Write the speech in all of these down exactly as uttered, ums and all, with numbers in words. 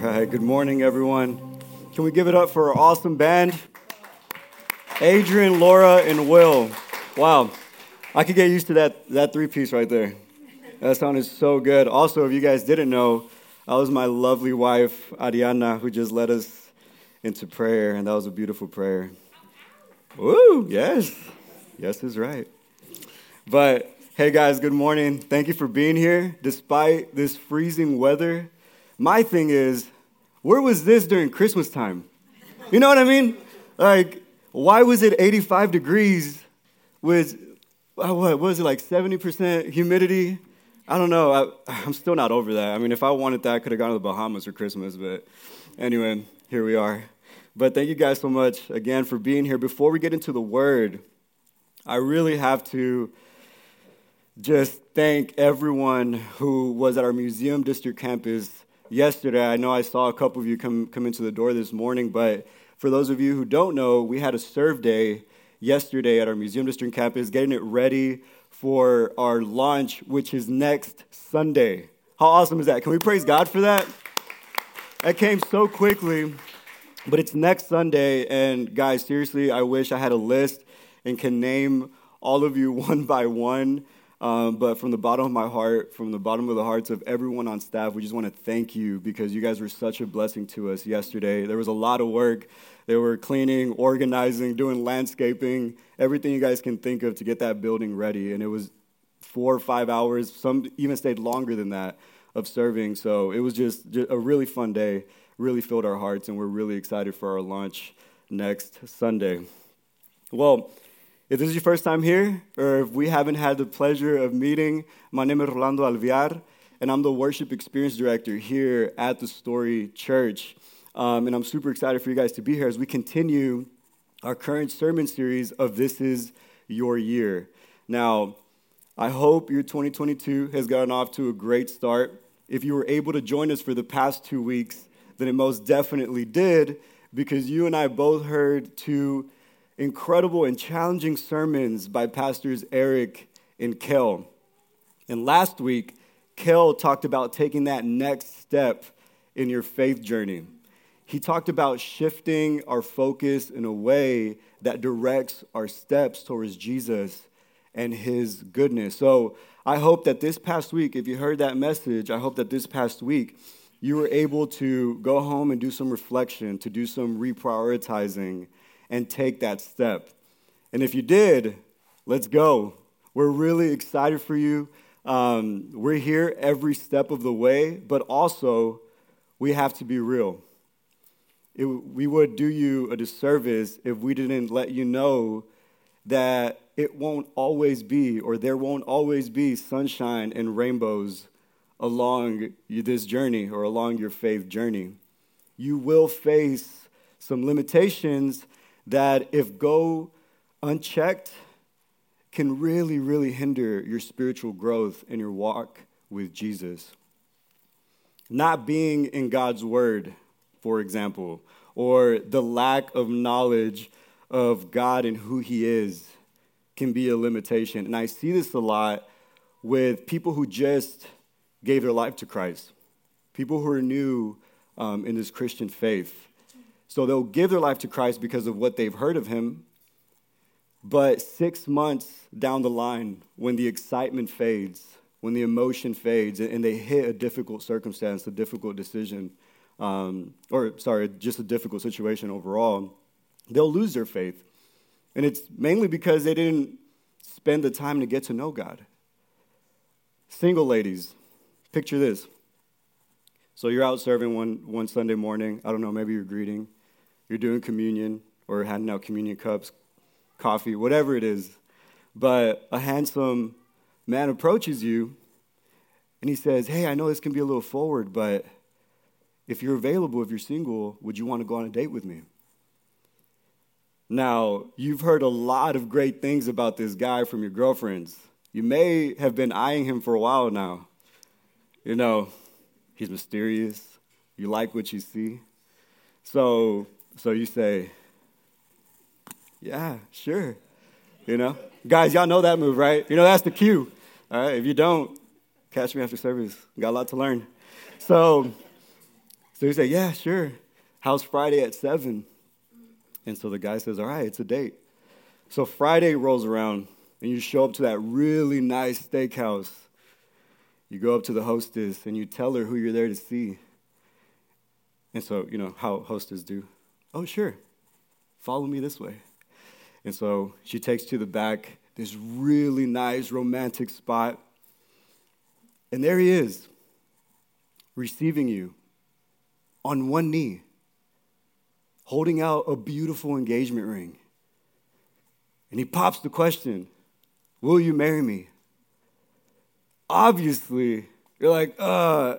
right, good morning, everyone. Can we give it up for our awesome band? Adrian, Laura, and Will. Wow, I could get used to that, that three-piece right there. That sound is so good. Also, if you guys didn't know, that was my lovely wife, Ariana, who just led us into prayer, and that was a beautiful prayer. Woo, yes. Yes is right. But hey, guys, good morning. Thank you for being here, despite this freezing weather. My thing is, where was this during Christmas time? You know what I mean? Like, why was it eighty-five degrees with, what was it, like seventy percent humidity? I don't know. I, I'm still not over that. I mean, if I wanted that, I could have gone to the Bahamas for Christmas. But anyway, here we are. But thank you guys so much, again, for being here. Before we get into the Word, I really have to just thank everyone who was at our Museum District campus yesterday. I know I saw a couple of you come, come into the door this morning, but for those of you who don't know, we had a serve day yesterday at our Museum District campus, getting it ready for our launch, which is next Sunday. How awesome is that? Can we praise God for that? That came so quickly, but it's next Sunday, and guys, seriously, I wish I had a list and can name all of you one by one. Um, but from the bottom of my heart, from the bottom of the hearts of everyone on staff, we just want to thank you because you guys were such a blessing to us yesterday. There was a lot of work. They were cleaning, organizing, doing landscaping, everything you guys can think of to get that building ready. And it was four or five hours, some even stayed longer than that, of serving. So it was just, just a really fun day, really filled our hearts, and we're really excited for our launch next Sunday. Well, if this is your first time here, or if we haven't had the pleasure of meeting, my name is Rolando Alviar, and I'm the Worship Experience Director here at the Story Church. Um, and I'm super excited for you guys to be here as we continue our current sermon series of This Is Your Year. Now, I hope your twenty twenty-two has gotten off to a great start. If you were able to join us for the past two weeks, then it most definitely did, because you and I both heard two incredible and challenging sermons by pastors Eric and Kel. And last week, Kel talked about taking that next step in your faith journey. He talked about shifting our focus in a way that directs our steps towards Jesus and his goodness. So I hope that this past week, if you heard that message, I hope that this past week you were able to go home and do some reflection, to do some reprioritizing, and take that step. And if you did, let's go. We're really excited for you. Um, we're here every step of the way, but also we have to be real. It, we would do you a disservice if we didn't let you know that it won't always be, or there won't always be, sunshine and rainbows along this journey or along your faith journey. You will face some limitations that, if go unchecked, can really, really hinder your spiritual growth and your walk with Jesus. Not being in God's word, for example, or the lack of knowledge of God and who he is can be a limitation. And I see this a lot with people who just gave their life to Christ, people who are new um, in this Christian faith. So they'll give their life to Christ because of what they've heard of him. But six months down the line, when the excitement fades, when the emotion fades, and they hit a difficult circumstance, a difficult decision, um, or sorry, just a difficult situation overall, they'll lose their faith. And it's mainly because they didn't spend the time to get to know God. Single ladies, picture this. So you're out serving one, one Sunday morning. I don't know, maybe you're greeting. You're doing communion or handing out communion cups, coffee, whatever it is. But a handsome man approaches you, and he says, hey, I know this can be a little forward, but if you're available, if you're single, would you want to go on a date with me? Now, you've heard a lot of great things about this guy from your girlfriends. You may have been eyeing him for a while now. You know, he's mysterious. You like what you see. So so you say, yeah, sure. You know? Guys, y'all know that move, right? You know, that's the cue. All right? If you don't, catch me after service. Got a lot to learn. So So he said, yeah, sure. How's Friday at seven? And so the guy says, all right, it's a date. So Friday rolls around, and you show up to that really nice steakhouse. You go up to the hostess, and you tell her who you're there to see. And so, you know, how hostess do. Oh, sure. Follow me this way. And so she takes to the back, this really nice romantic spot. And there he is, receiving you on one knee, holding out a beautiful engagement ring. And he pops the question, will you marry me? Obviously, you're like, uh,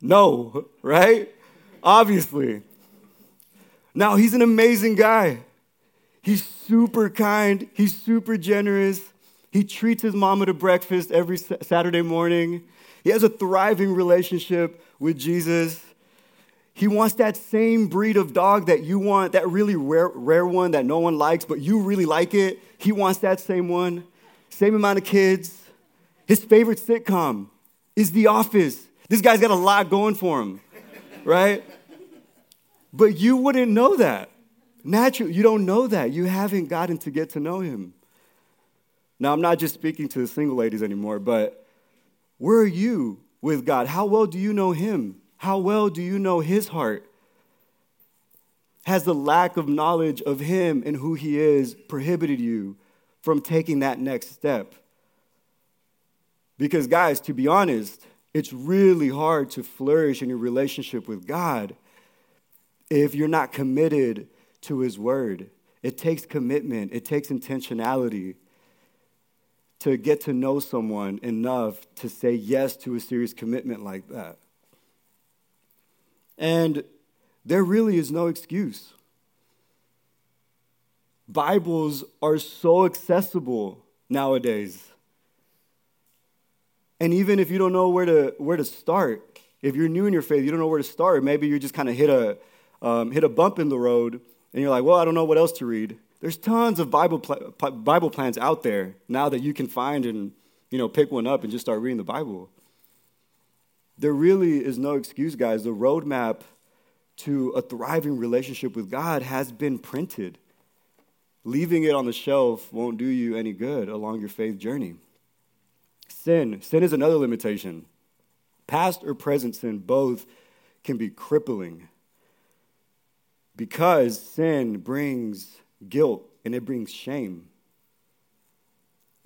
no, right? Obviously. Now, he's an amazing guy. He's super kind. He's super generous. He treats his mama to breakfast every Saturday morning. He has a thriving relationship with Jesus. He wants that same breed of dog that you want, that really rare, rare one that no one likes, but you really like it. He wants that same one. Same amount of kids. His favorite sitcom is The Office. This guy's got a lot going for him, right? But you wouldn't know that. Naturally, you don't know that. You haven't gotten to get to know him. Now, I'm not just speaking to the single ladies anymore, but where are you with God? How well do you know him? How well do you know his heart? Has the lack of knowledge of him and who he is prohibited you from taking that next step? Because, guys, to be honest, it's really hard to flourish in your relationship with God if you're not committed to his word. It takes commitment. It takes intentionality to get to know someone enough to say yes to a serious commitment like that. And there really is no excuse. Bibles are so accessible nowadays. And even if you don't know where to where to start, if you're new in your faith, you don't know where to start, maybe you just kind of hit a um, hit a bump in the road, and you're like, well, I don't know what else to read. There's tons of Bible pl- Bible plans out there now that you can find and, you know, pick one up and just start reading the Bible. There really is no excuse, guys. The roadmap to a thriving relationship with God has been printed. Leaving it on the shelf won't do you any good along your faith journey. Sin. Sin is another limitation. Past or present sin, both can be crippling. Because sin brings guilt and it brings shame.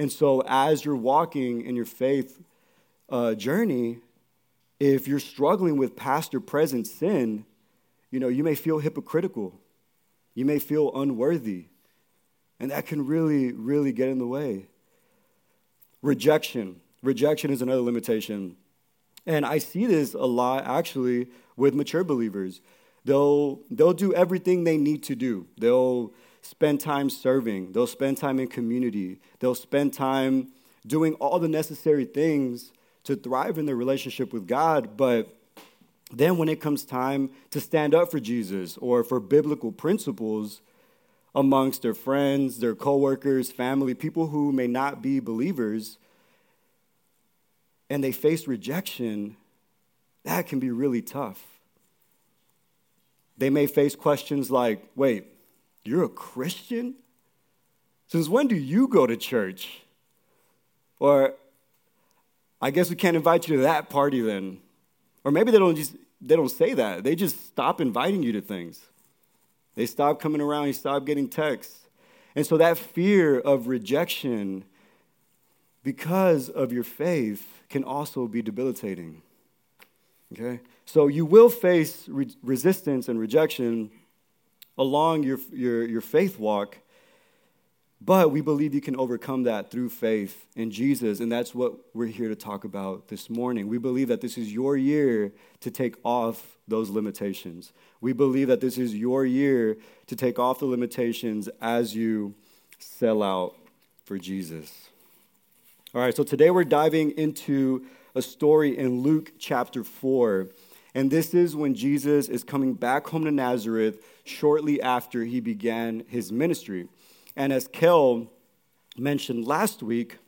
And so as you're walking in your faith uh, journey, if you're struggling with past or present sin, you know, you may feel hypocritical. You may feel unworthy. And that can really, really get in the way. Rejection. Rejection is another limitation. And I see this a lot, actually, with mature believers. They'll they'll do everything they need to do. They'll spend time serving. They'll spend time in community. They'll spend time doing all the necessary things to thrive in their relationship with God. But then when it comes time to stand up for Jesus or for biblical principles amongst their friends, their coworkers, family, people who may not be believers, and they face rejection, that can be really tough. They may face questions like, wait, you're a Christian? Since when do you go to church? Or, I guess we can't invite you to that party then. Or maybe they don't just they don't say that. They just stop inviting you to things. They stop coming around. You stop getting texts. And so that fear of rejection because of your faith can also be debilitating. Okay? So you will face re- resistance and rejection along your, your, your faith walk, but we believe you can overcome that through faith in Jesus, and that's what we're here to talk about this morning. We believe that this is your year to take off those limitations. We believe that this is your year to take off the limitations as you sell out for Jesus. All right, so today we're diving into a story in Luke chapter four. And this is when Jesus is coming back home to Nazareth shortly after he began his ministry. And as Kel mentioned last week,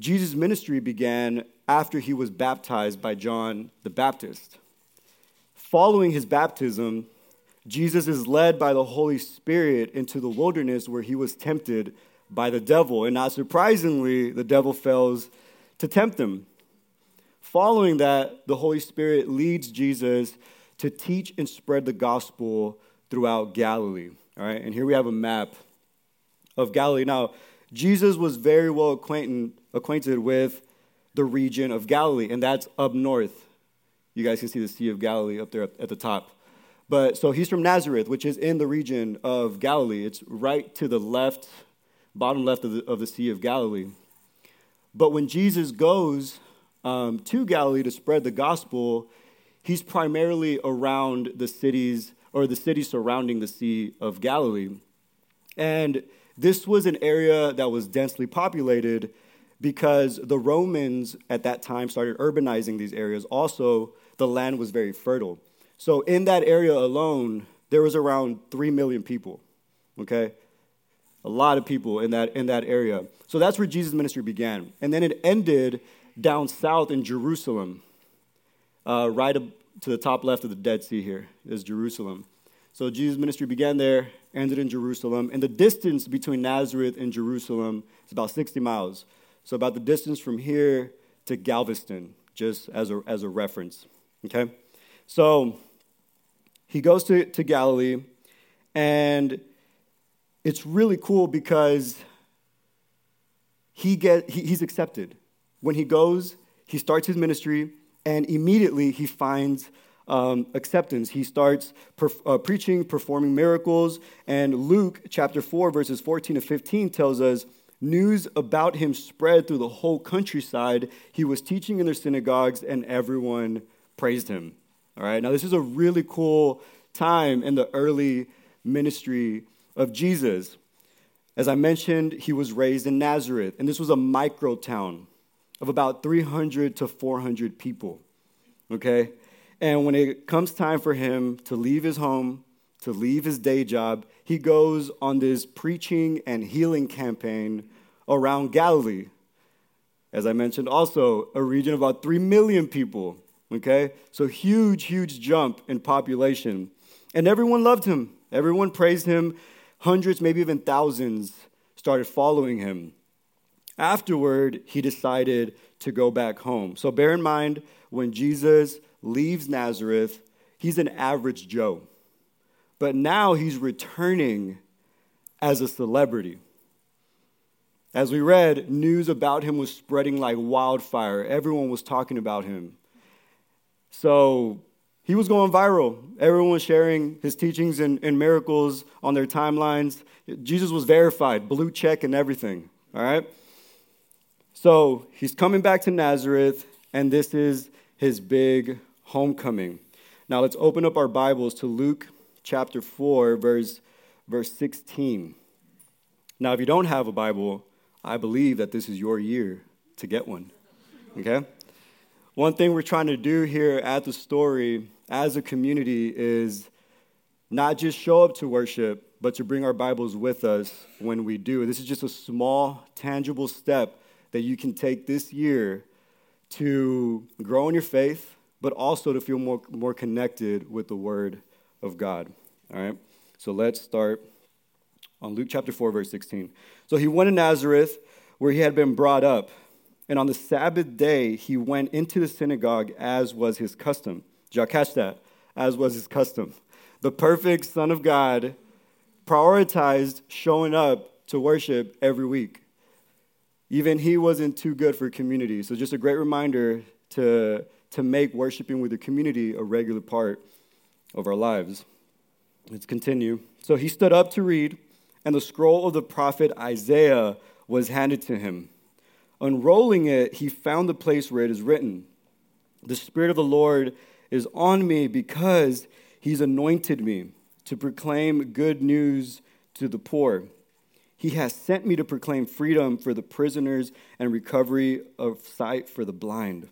Jesus' ministry began after he was baptized by John the Baptist. Following his baptism, Jesus is led by the Holy Spirit into the wilderness where he was tempted by the devil. And not surprisingly, the devil fails to tempt him. Following that, the Holy Spirit leads Jesus to teach and spread the gospel throughout Galilee. All right, and here we have a map of Galilee. Now, Jesus was very well acquainted, acquainted with the region of Galilee, and that's up north. You guys can see the Sea of Galilee up there at the top. But so he's from Nazareth, which is in the region of Galilee. It's right to the left, bottom left of the, of the Sea of Galilee. But when Jesus goes um, to Galilee to spread the gospel, he's primarily around the cities or the cities surrounding the Sea of Galilee. And this was an area that was densely populated because the Romans at that time started urbanizing these areas. Also, the land was very fertile. So in that area alone, there was around three million people, okay? A lot of people in that in that area. So that's where Jesus' ministry began. And then it ended down south in Jerusalem, uh, right up to the top left of the Dead Sea here is Jerusalem. So Jesus' ministry began there, ended in Jerusalem. And the distance between Nazareth and Jerusalem is about sixty miles. So about the distance from here to Galveston, just as a, as a reference, okay? So he goes to, to Galilee, and it's really cool because he get he, he's accepted. When he goes, he starts his ministry, and immediately he finds um, acceptance. He starts perf- uh, preaching, performing miracles, and Luke chapter four, verses fourteen to fifteen tells us, news about him spread through the whole countryside. He was teaching in their synagogues, and everyone praised him. All right, now this is a really cool time in the early ministry of Jesus. As I mentioned, he was raised in Nazareth, and this was a micro town of about three hundred to four hundred people, okay? And when it comes time for him to leave his home, to leave his day job, he goes on this preaching and healing campaign around Galilee. As I mentioned, also a region of about three million people. Okay, so huge, huge jump in population. And everyone loved him. Everyone praised him. Hundreds, maybe even thousands started following him. Afterward, he decided to go back home. So bear in mind, when Jesus leaves Nazareth, he's an average Joe. But now he's returning as a celebrity. As we read, news about him was spreading like wildfire. Everyone was talking about him. So he was going viral. Everyone was sharing his teachings and, and miracles on their timelines. Jesus was verified, blue check and everything, all right? So he's coming back to Nazareth, and this is his big homecoming. Now let's open up our Bibles to Luke chapter four, verse, verse sixteen. Now if you don't have a Bible, I believe that this is your year to get one, okay? One thing we're trying to do here at The Story as a community is not just show up to worship, but to bring our Bibles with us when we do. This is just a small, tangible step that you can take this year to grow in your faith, but also to feel more, more connected with the Word of God. All right? So let's start on Luke chapter four, verse sixteen. So he went to Nazareth, where he had been brought up. And on the Sabbath day, he went into the synagogue as was his custom. Did y'all catch that? As was his custom. The perfect Son of God prioritized showing up to worship every week. Even he wasn't too good for community. So just a great reminder to, to make worshiping with the community a regular part of our lives. Let's continue. So he stood up to read, and the scroll of the prophet Isaiah was handed to him. Unrolling it, he found the place where it is written, "The Spirit of the Lord is on me because he's anointed me to proclaim good news to the poor. He has sent me to proclaim freedom for the prisoners and recovery of sight for the blind,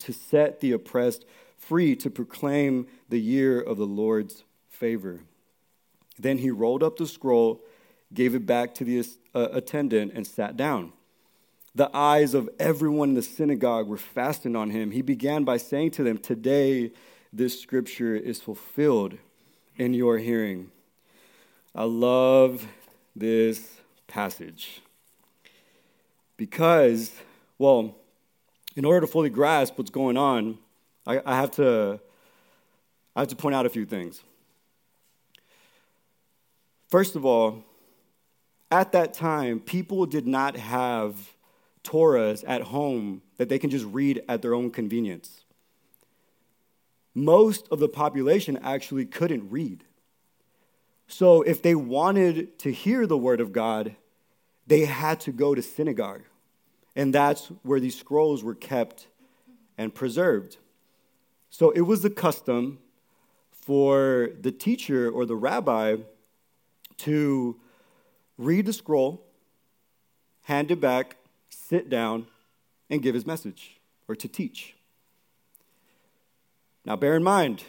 to set the oppressed free, to proclaim the year of the Lord's favor." Then he rolled up the scroll, gave it back to the uh, attendant, and sat down. The eyes of everyone in the synagogue were fastened on him. He began by saying to them, "Today, this scripture is fulfilled in your hearing. I love this passage because, well, in order to fully grasp what's going on, I, I have to I have to point out a few things. First of all, at that time, people did not have Torahs at home that they can just read at their own convenience. Most of the population actually couldn't read. So if they wanted to hear the word of God, they had to go to synagogue. And that's where these scrolls were kept and preserved. So it was the custom for the teacher or the rabbi to read the scroll, hand it back, sit down, and give his message, or to teach. Now, bear in mind,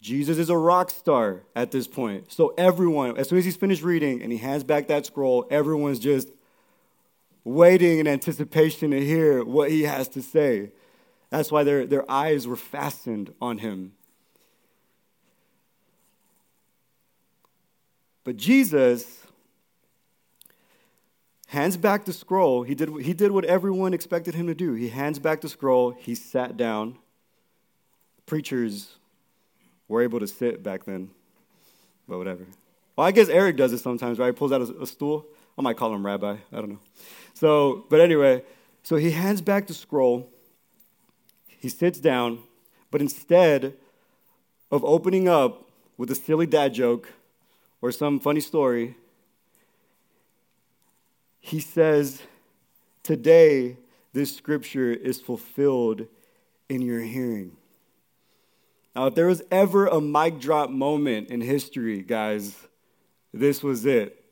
Jesus is a rock star at this point. So everyone, as soon as he's finished reading and he hands back that scroll, everyone's just waiting in anticipation to hear what he has to say. That's why their, their eyes were fastened on him. But Jesus hands back the scroll. He did, he did what everyone expected him to do. He hands back the scroll. He sat down. Preachers were able to sit back then, but whatever. Well, I guess Eric does it sometimes, right? He pulls out a, a stool. I might call him Rabbi. I don't know. So, but anyway, so he hands back the scroll. He sits down, but instead of opening up with a silly dad joke or some funny story, he says, today this scripture is fulfilled in your hearing. Now, if there was ever a mic drop moment in history, guys, this was it.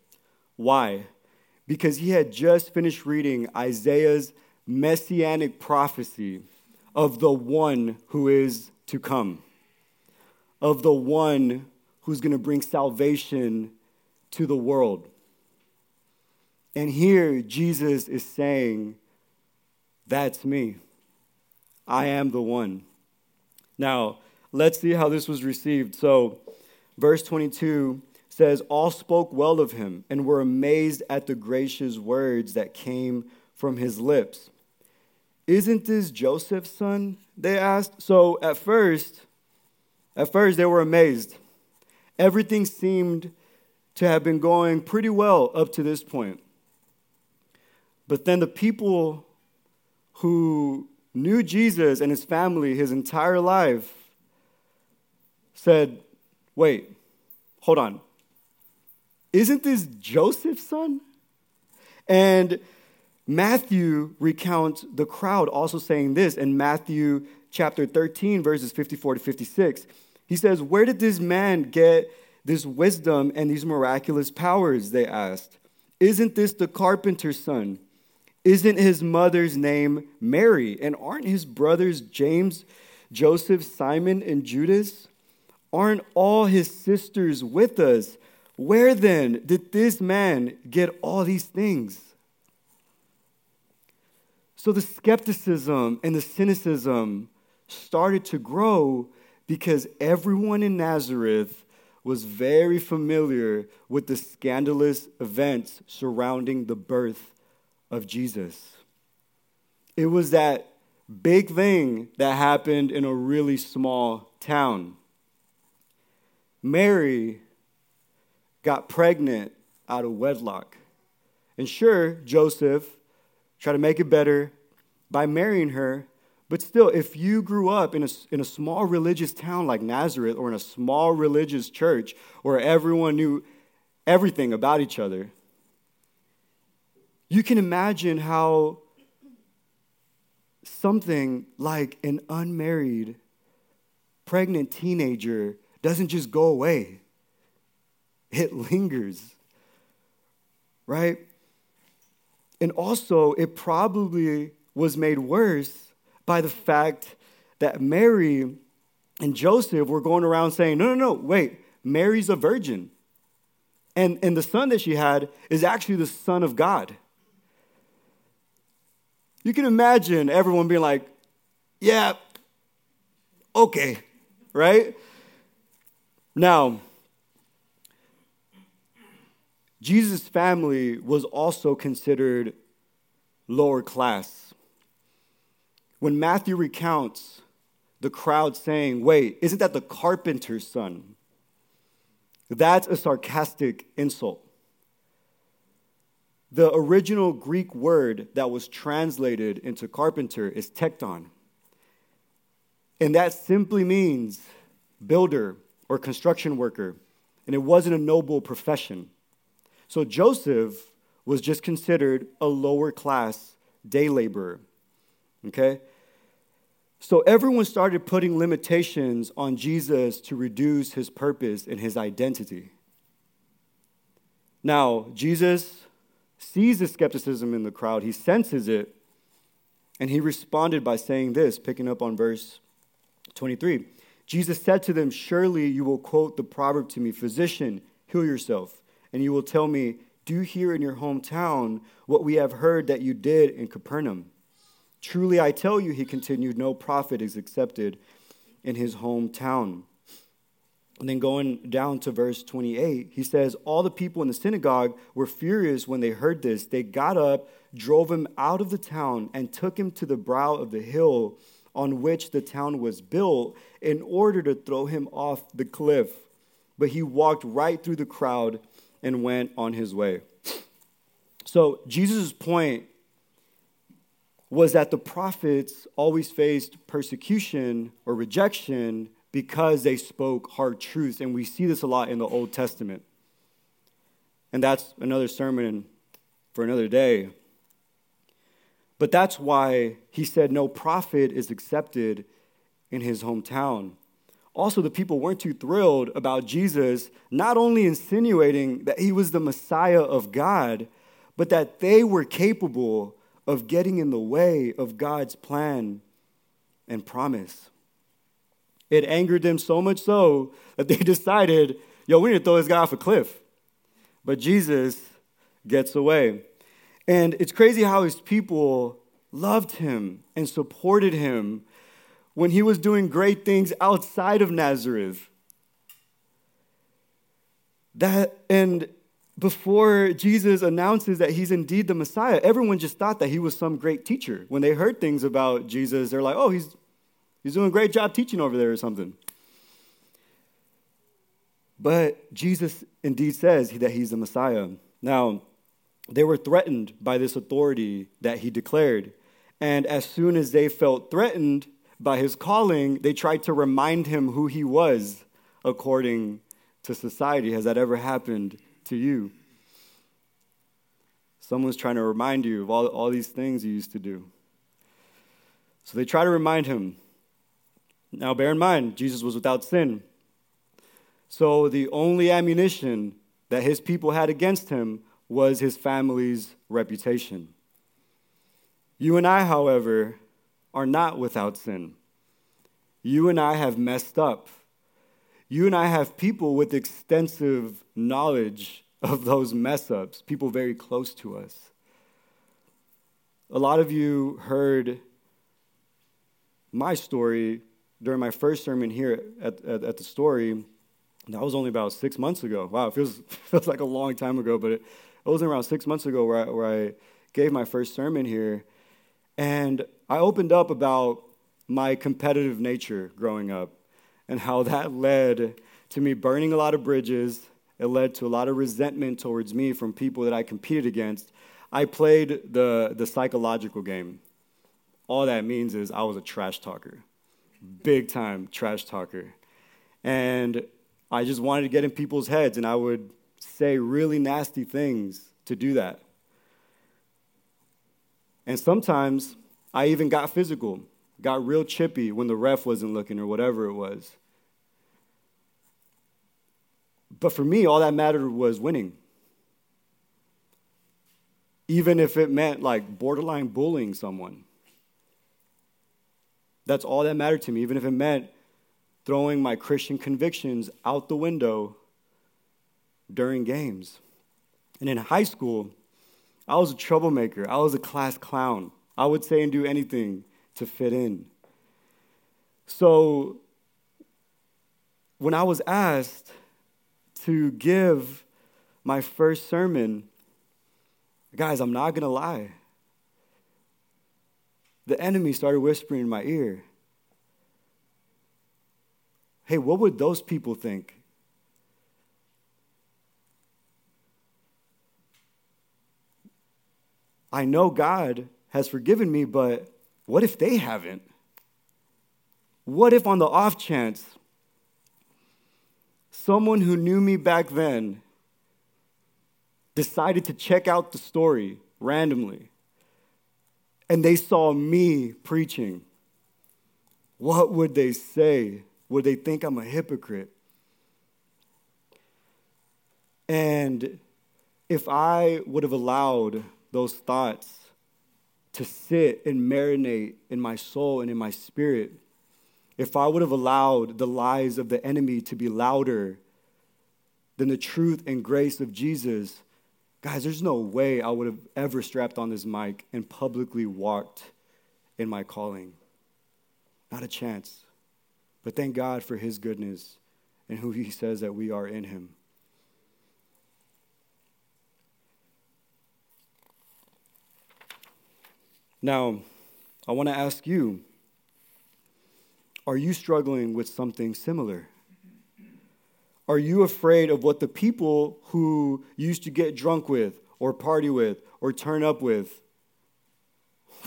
Why? Because he had just finished reading Isaiah's messianic prophecy of the one who is to come, of the one who's going to bring salvation to the world. And here Jesus is saying, that's me. I am the one. Now, let's see how this was received. So, verse twenty-two says, all spoke well of him and were amazed at the gracious words that came from his lips. Isn't this Joseph's son? They asked. So, at first, at first they were amazed. Everything seemed to have been going pretty well up to this point. But then the people who knew Jesus and his family his entire life said, wait, hold on. Isn't this Joseph's son? And Matthew recounts the crowd also saying this in Matthew chapter thirteen, verses fifty-four to fifty-six. He says, where did this man get this wisdom and these miraculous powers, they asked. Isn't this the carpenter's son? Isn't his mother's name Mary? And aren't his brothers James, Joseph, Simon, and Judas? Aren't all his sisters with us? Where then did this man get all these things? So the skepticism and the cynicism started to grow because everyone in Nazareth was very familiar with the scandalous events surrounding the birth of Jesus. It was that big thing that happened in a really small town. Mary got pregnant out of wedlock. And sure, Joseph tried to make it better by marrying her, but still, if you grew up in a, in a small religious town like Nazareth or in a small religious church where everyone knew everything about each other, you can imagine how something like an unmarried pregnant teenager doesn't just go away. It lingers, right? And also, it probably was made worse by the fact that Mary and Joseph were going around saying, no, no, no, wait, Mary's a virgin. And, and the son that she had is actually the Son of God. You can imagine everyone being like, yeah, okay, right? Now, Jesus' family was also considered lower class. When Matthew recounts the crowd saying, wait, isn't that the carpenter's son? That's a sarcastic insult. The original Greek word that was translated into carpenter is tekton. And that simply means builder or construction worker. And it wasn't a noble profession. So Joseph was just considered a lower class day laborer. Okay? So everyone started putting limitations on Jesus to reduce his purpose and his identity. Now, Jesus sees the skepticism in the crowd. He senses it. And he responded by saying this, picking up on verse twenty-three. Jesus said to them, surely you will quote the proverb to me, physician, heal yourself. And you will tell me, do here in your hometown what we have heard that you did in Capernaum. Truly I tell you, he continued, no prophet is accepted in his hometown. And then going down to verse twenty-eight, he says, all the people in the synagogue were furious when they heard this. They got up, drove him out of the town, and took him to the brow of the hill on which the town was built in order to throw him off the cliff. But he walked right through the crowd and went on his way. So Jesus' point was that the prophets always faced persecution or rejection because they spoke hard truths. And we see this a lot in the Old Testament. And that's another sermon for another day. But that's why he said no prophet is accepted in his hometown. Also, the people weren't too thrilled about Jesus, not only insinuating that he was the Messiah of God, but that they were capable of getting in the way of God's plan and promise. It angered them so much so that they decided, yo, we need to throw this guy off a cliff. But Jesus gets away. And it's crazy how his people loved him and supported him when he was doing great things outside of Nazareth. That and before Jesus announces that he's indeed the Messiah, everyone just thought that he was some great teacher. When they heard things about Jesus, they're like, oh, he's he's doing a great job teaching over there or something. But Jesus indeed says that he's the Messiah. Now, they were threatened by this authority that he declared. And as soon as they felt threatened by his calling, they tried to remind him who he was according to society. Has that ever happened to you? Someone's trying to remind you of all, all these things you used to do. So they try to remind him. Now bear in mind, Jesus was without sin. So the only ammunition that his people had against him was his family's reputation. You and I, however, are not without sin. You and I have messed up. You and I have people with extensive knowledge of those mess-ups, people very close to us. A lot of you heard my story during my first sermon here at, at, at the Story. That was only about six months ago. Wow, it feels, feels like a long time ago, but it, it was around six months ago where I, where I gave my first sermon here. And I opened up about my competitive nature growing up and how that led to me burning a lot of bridges. It led to a lot of resentment towards me from people that I competed against. I played the, the psychological game. All that means is I was a trash talker, big time trash talker. And I just wanted to get in people's heads, and I would say really nasty things to do that. And sometimes I even got physical, got real chippy when the ref wasn't looking or whatever it was. But for me, all that mattered was winning. Even if it meant like borderline bullying someone. That's all that mattered to me, even if it meant throwing my Christian convictions out the window during games. And in high school, I was a troublemaker. I was a class clown. I would say and do anything to fit in. So when I was asked to give my first sermon, guys, I'm not going to lie, the enemy started whispering in my ear, hey, what would those people think? I know God has forgiven me, but what if they haven't? What if on the off chance, someone who knew me back then decided to check out the story randomly and they saw me preaching? What would they say? Would they think I'm a hypocrite? And if I would have allowed those thoughts to sit and marinate in my soul and in my spirit, if I would have allowed the lies of the enemy to be louder than the truth and grace of Jesus, guys, there's no way I would have ever strapped on this mic and publicly walked in my calling. Not a chance. But thank God for his goodness and who he says that we are in him. Now, I want to ask you, are you struggling with something similar? Are you afraid of what the people who used to get drunk with or party with or turn up with,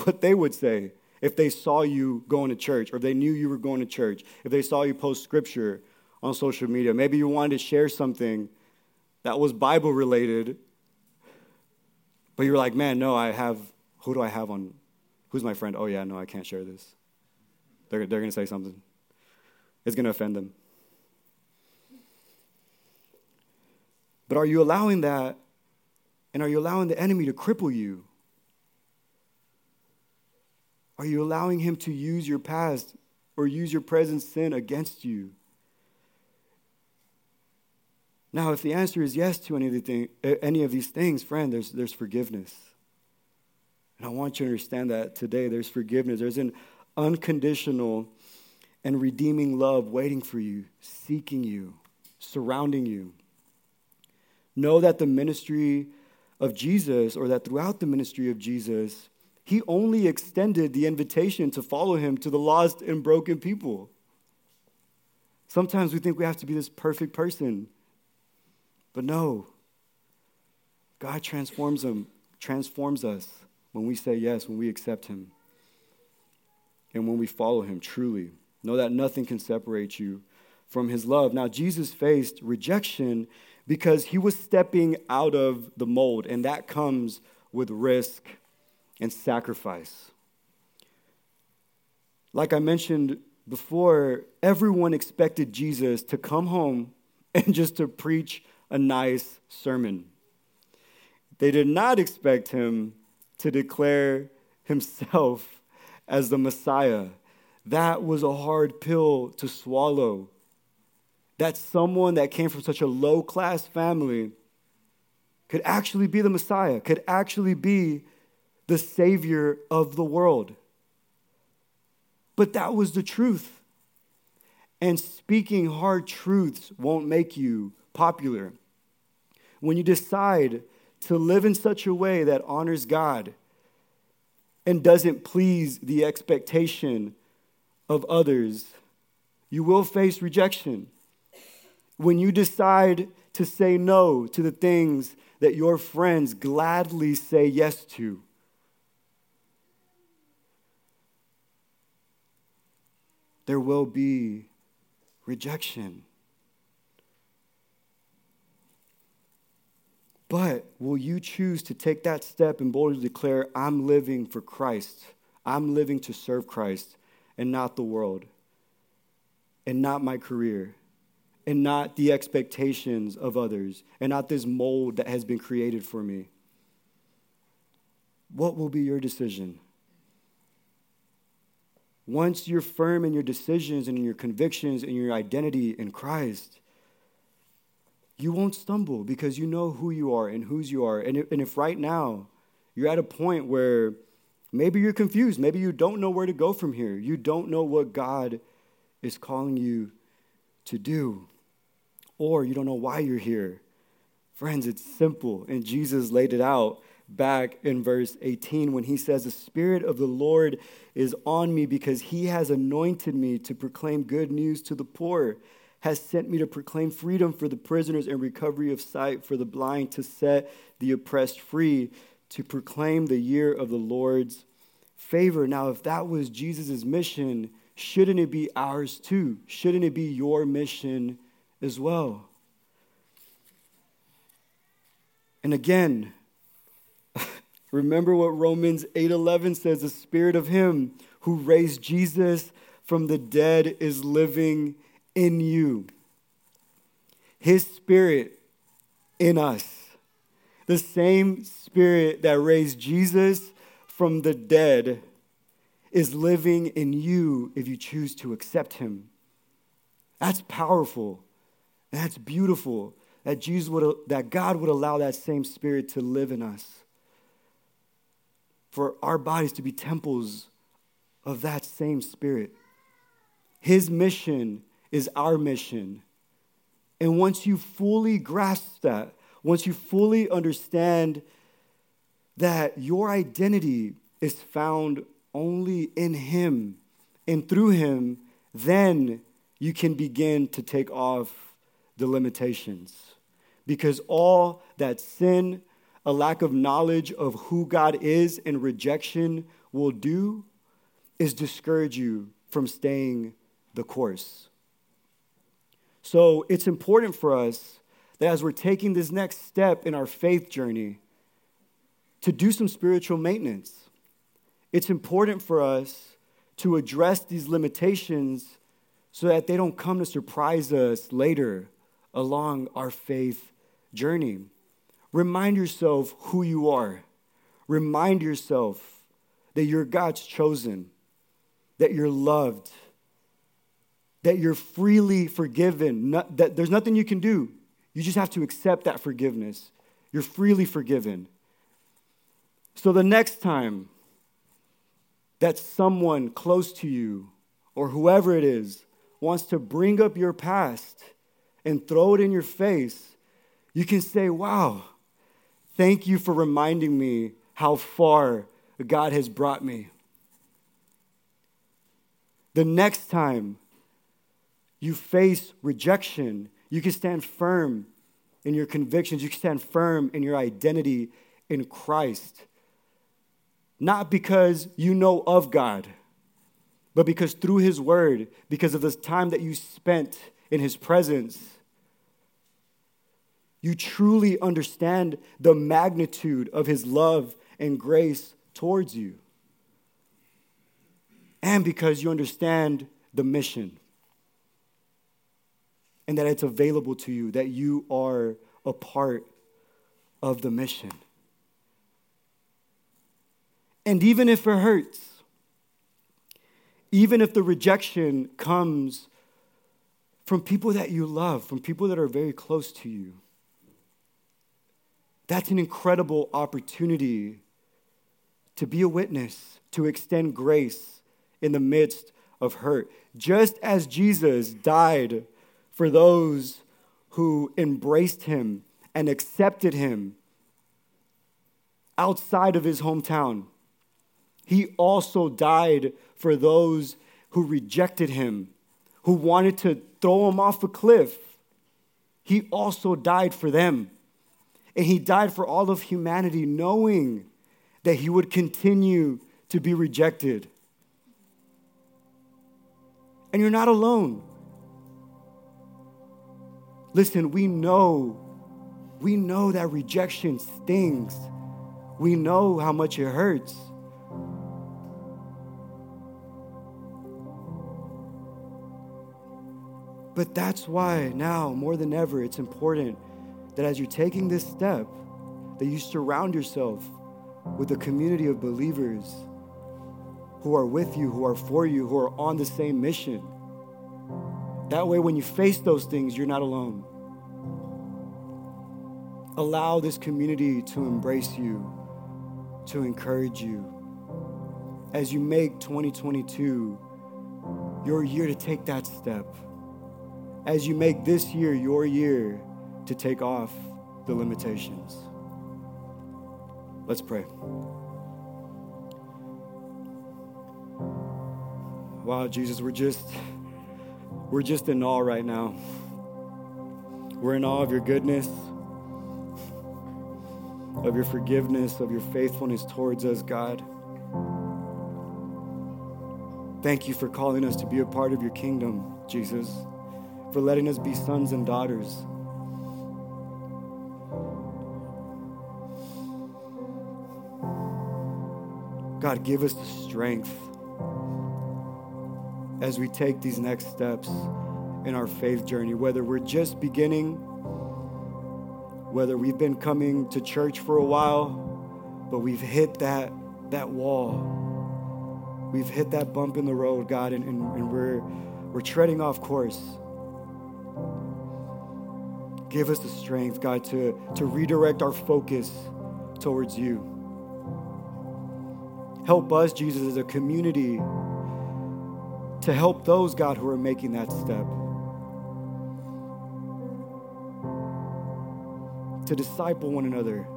what they would say if they saw you going to church, or if they knew you were going to church, if they saw you post scripture on social media? Maybe you wanted to share something that was Bible related, but you were like, man, no, I have, who do I have on, who's my friend? Oh yeah, no, I can't share this. They're, they're going to say something. It's going to offend them. But are you allowing that, and are you allowing the enemy to cripple you? Are you allowing him to use your past or use your present sin against you? Now, if the answer is yes to any of, the thing, any of these things, friend, there's, there's forgiveness. And I want you to understand that today there's forgiveness. There's an unconditional and redeeming love waiting for you, seeking you, surrounding you. Know that the ministry of Jesus, or that throughout the ministry of Jesus, he only extended the invitation to follow him to the lost and broken people. Sometimes we think we have to be this perfect person, but no. God transforms them, transforms us when we say yes, when we accept him, and when we follow him truly. Know that nothing can separate you from his love. Now, Jesus faced rejection because he was stepping out of the mold, and that comes with risk and sacrifice. Like I mentioned before, everyone expected Jesus to come home and just to preach a nice sermon. They did not expect him to declare himself as the Messiah. That was a hard pill to swallow. That someone that came from such a low-class family could actually be the Messiah, could actually be the Savior of the world. But that was the truth. And speaking hard truths won't make you popular. When you decide to live in such a way that honors God and doesn't please the expectation of others, you will face rejection. When you decide to say no to the things that your friends gladly say yes to. There will be rejection. But will you choose to take that step and boldly declare, I'm living for Christ. I'm living to serve Christ and not the world, and not my career, and not the expectations of others, and not this mold that has been created for me? What will be your decision? Once you're firm in your decisions and in your convictions and your identity in Christ, you won't stumble because you know who you are and whose you are. And if right now you're at a point where maybe you're confused, maybe you don't know where to go from here, you don't know what God is calling you to do, or you don't know why you're here. Friends, it's simple, and Jesus laid it out back in verse eighteen when he says, "The Spirit of the Lord is on me because he has anointed me to proclaim good news to the poor, has sent me to proclaim freedom for the prisoners and recovery of sight for the blind, to set the oppressed free, to proclaim the year of the Lord's favor." Now, if that was Jesus' mission, shouldn't it be ours too? Shouldn't it be your mission as well? And again, remember what Romans eight eleven says, "The Spirit of him who raised Jesus from the dead is living in you." His Spirit in us. The same Spirit that raised Jesus from the dead is living in you if you choose to accept him. That's powerful. That's beautiful. That Jesus would, that God would allow that same Spirit to live in us, for our bodies to be temples of that same Spirit. His mission is our mission. And once you fully grasp that, once you fully understand that your identity is found only in him and through him, then you can begin to take off the limitations. Because all that sin, a lack of knowledge of who God is, and rejection will do is discourage you from staying the course. So it's important for us that as we're taking this next step in our faith journey, to do some spiritual maintenance. It's important for us to address these limitations so that they don't come to surprise us later along our faith journey. Remind yourself who you are. Remind yourself that you're God's chosen, that you're loved, that you're freely forgiven, not, that there's nothing you can do. You just have to accept that forgiveness. You're freely forgiven. So the next time that someone close to you or whoever it is wants to bring up your past and throw it in your face, you can say, "Wow, thank you for reminding me how far God has brought me." The next time you face rejection, you can stand firm in your convictions. You can stand firm in your identity in Christ. Not because you know of God, but because through his word, because of the time that you spent in his presence, you truly understand the magnitude of his love and grace towards you. And because you understand the mission and that it's available to you, that you are a part of the mission. And even if it hurts, even if the rejection comes from people that you love, from people that are very close to you, that's an incredible opportunity to be a witness, to extend grace in the midst of hurt. Just as Jesus died for those who embraced him and accepted him outside of his hometown, he also died for those who rejected him, who wanted to throw him off a cliff. He also died for them. And he died for all of humanity, knowing that he would continue to be rejected. And you're not alone. Listen, we know, we know that rejection stings. We know how much it hurts. But that's why now, more than ever, it's important that as you're taking this step, that you surround yourself with a community of believers who are with you, who are for you, who are on the same mission. That way, when you face those things, you're not alone. Allow this community to embrace you, to encourage you, as you make twenty twenty-two your year to take that step, as you make this year your year to take off the limitations. Let's pray. Wow, Jesus, we're just, we're just in awe right now. We're in awe of your goodness, of your forgiveness, of your faithfulness towards us, God. Thank you for calling us to be a part of your kingdom, Jesus, for letting us be sons and daughters. God, give us the strength as we take these next steps in our faith journey, whether we're just beginning, whether we've been coming to church for a while, but we've hit that, that wall. We've hit that bump in the road, God, and, and, and we're, we're treading off course. Give us the strength, God, to, to redirect our focus towards you. Help us, Jesus, as a community to help those, God, who are making that step. To disciple one another.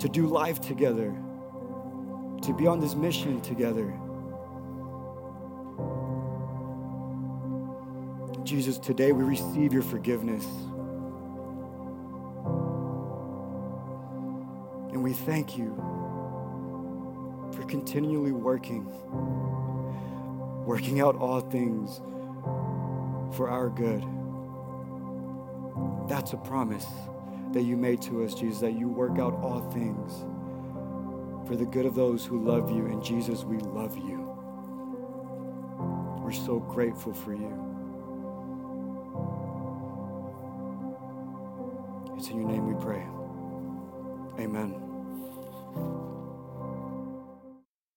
To do life together. To be on this mission together. Jesus, today we receive your forgiveness. And we thank you for continually working, working out all things for our good. That's a promise that you made to us, Jesus, that you work out all things for the good of those who love you. And Jesus, we love you. We're so grateful for you. It's in your name we pray. Amen.